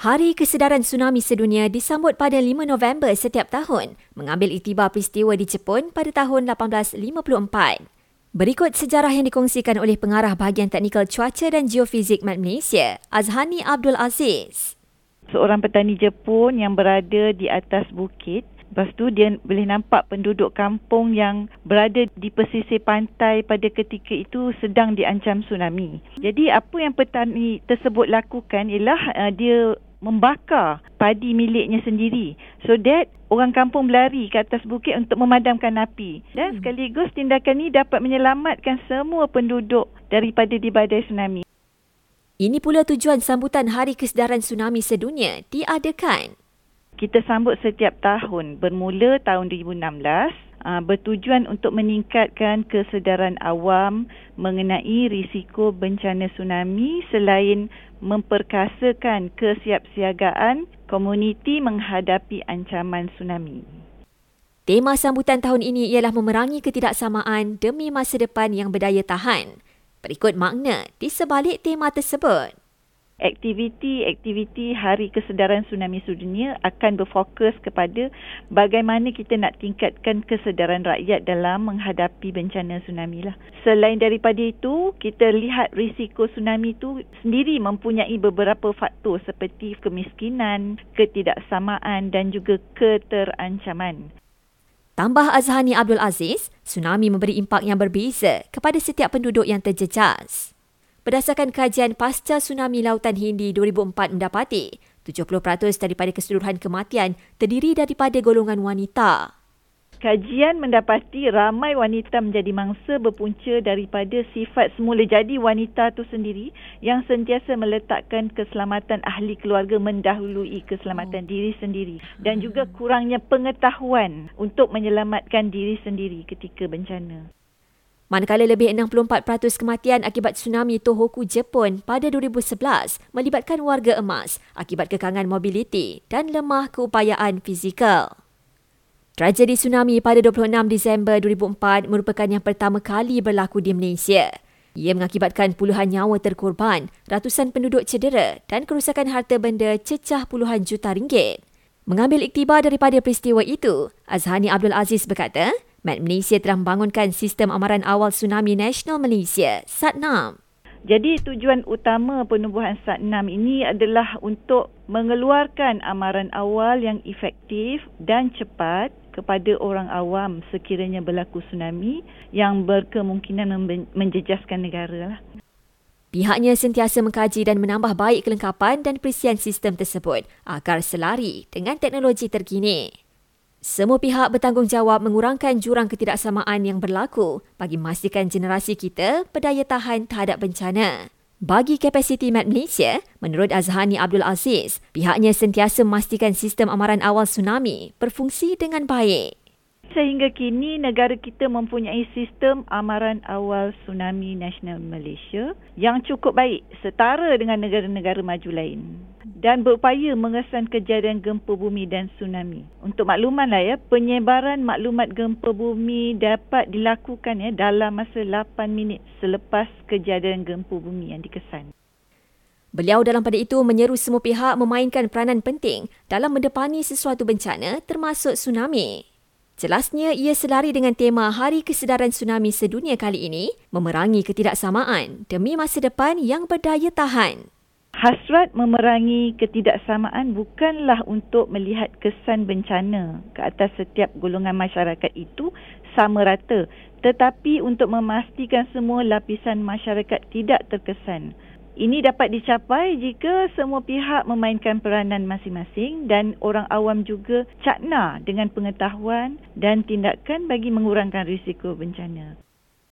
Hari Kesedaran Tsunami Sedunia disambut pada 5 November setiap tahun, mengambil iktibar peristiwa di Jepun pada tahun 1854. Berikut sejarah yang dikongsikan oleh pengarah bahagian teknikal cuaca dan geofizik Med Malaysia, Azhani Abdul Aziz. Seorang petani Jepun yang berada di atas bukit, lepas tu dia boleh nampak penduduk kampung yang berada di pesisir pantai pada ketika itu sedang diancam tsunami. Jadi apa yang petani tersebut lakukan ialah dia membakar padi miliknya sendiri so that orang kampung berlari ke atas bukit untuk memadamkan api. Dan sekaligus tindakan ini dapat menyelamatkan semua penduduk daripada badai tsunami. Ini pula tujuan sambutan Hari Kesedaran Tsunami Sedunia diadakan. Kita sambut setiap tahun bermula tahun 2016 bertujuan untuk meningkatkan kesedaran awam mengenai risiko bencana tsunami selain memperkasakan kesiapsiagaan komuniti menghadapi ancaman tsunami. Tema sambutan tahun ini ialah memerangi ketidaksamaan demi masa depan yang berdaya tahan. Berikut makna di sebalik tema tersebut. Aktiviti Hari Kesedaran Tsunami Sedunia akan berfokus kepada bagaimana kita nak tingkatkan kesedaran rakyat dalam menghadapi bencana tsunami lah. Selain daripada itu, kita lihat risiko tsunami itu sendiri mempunyai beberapa faktor seperti kemiskinan, ketidaksamaan dan juga keterancaman. Tambah Azhani Abdul Aziz, tsunami memberi impak yang berbeza kepada setiap penduduk yang terjejas. Berdasarkan kajian pasca tsunami Lautan Hindi 2004 mendapati, 70% daripada keseluruhan kematian terdiri daripada golongan wanita. Kajian mendapati ramai wanita menjadi mangsa berpunca daripada sifat semula jadi wanita itu sendiri yang sentiasa meletakkan keselamatan ahli keluarga mendahului keselamatan diri sendiri dan juga kurangnya pengetahuan untuk menyelamatkan diri sendiri ketika bencana. Manakala lebih 64% kematian akibat tsunami Tohoku Jepun pada 2011 melibatkan warga emas akibat kekangan mobiliti dan lemah keupayaan fizikal. Tragedi tsunami pada 26 Disember 2004 merupakan yang pertama kali berlaku di Malaysia. Ia mengakibatkan puluhan nyawa terkorban, ratusan penduduk cedera dan kerusakan harta benda cecah puluhan juta ringgit. Mengambil iktibar daripada peristiwa itu, Azhani Abdul Aziz berkata, Med Malaysia telah membangunkan sistem amaran awal tsunami nasional Malaysia, Satnam. Jadi tujuan utama penubuhan Satnam ini adalah untuk mengeluarkan amaran awal yang efektif dan cepat kepada orang awam sekiranya berlaku tsunami yang berkemungkinan menjejaskan negara. Pihaknya sentiasa mengkaji dan menambah baik kelengkapan dan perisian sistem tersebut agar selari dengan teknologi terkini. Semua pihak bertanggungjawab mengurangkan jurang ketidaksamaan yang berlaku bagi memastikan generasi kita berdaya tahan terhadap bencana. Bagi Kapasiti Med Malaysia, menurut Azhani Abdul Aziz, pihaknya sentiasa memastikan sistem amaran awal tsunami berfungsi dengan baik. Sehingga kini negara kita mempunyai sistem amaran awal tsunami nasional Malaysia yang cukup baik setara dengan negara-negara maju lain dan berupaya mengesan kejadian gempa bumi dan tsunami. Untuk makluman lah ya, penyebaran maklumat gempa bumi dapat dilakukan ya dalam masa 8 minit selepas kejadian gempa bumi yang dikesan. Beliau dalam pada itu menyeru semua pihak memainkan peranan penting dalam mendepani sesuatu bencana termasuk tsunami. Jelasnya, ia selari dengan tema Hari Kesedaran Tsunami Sedunia kali ini, memerangi ketidaksamaan demi masa depan yang berdaya tahan. Hasrat memerangi ketidaksamaan bukanlah untuk melihat kesan bencana ke atas setiap golongan masyarakat itu sama rata, tetapi untuk memastikan semua lapisan masyarakat tidak terkesan. Ini dapat dicapai jika semua pihak memainkan peranan masing-masing dan orang awam juga cakna dengan pengetahuan dan tindakan bagi mengurangkan risiko bencana.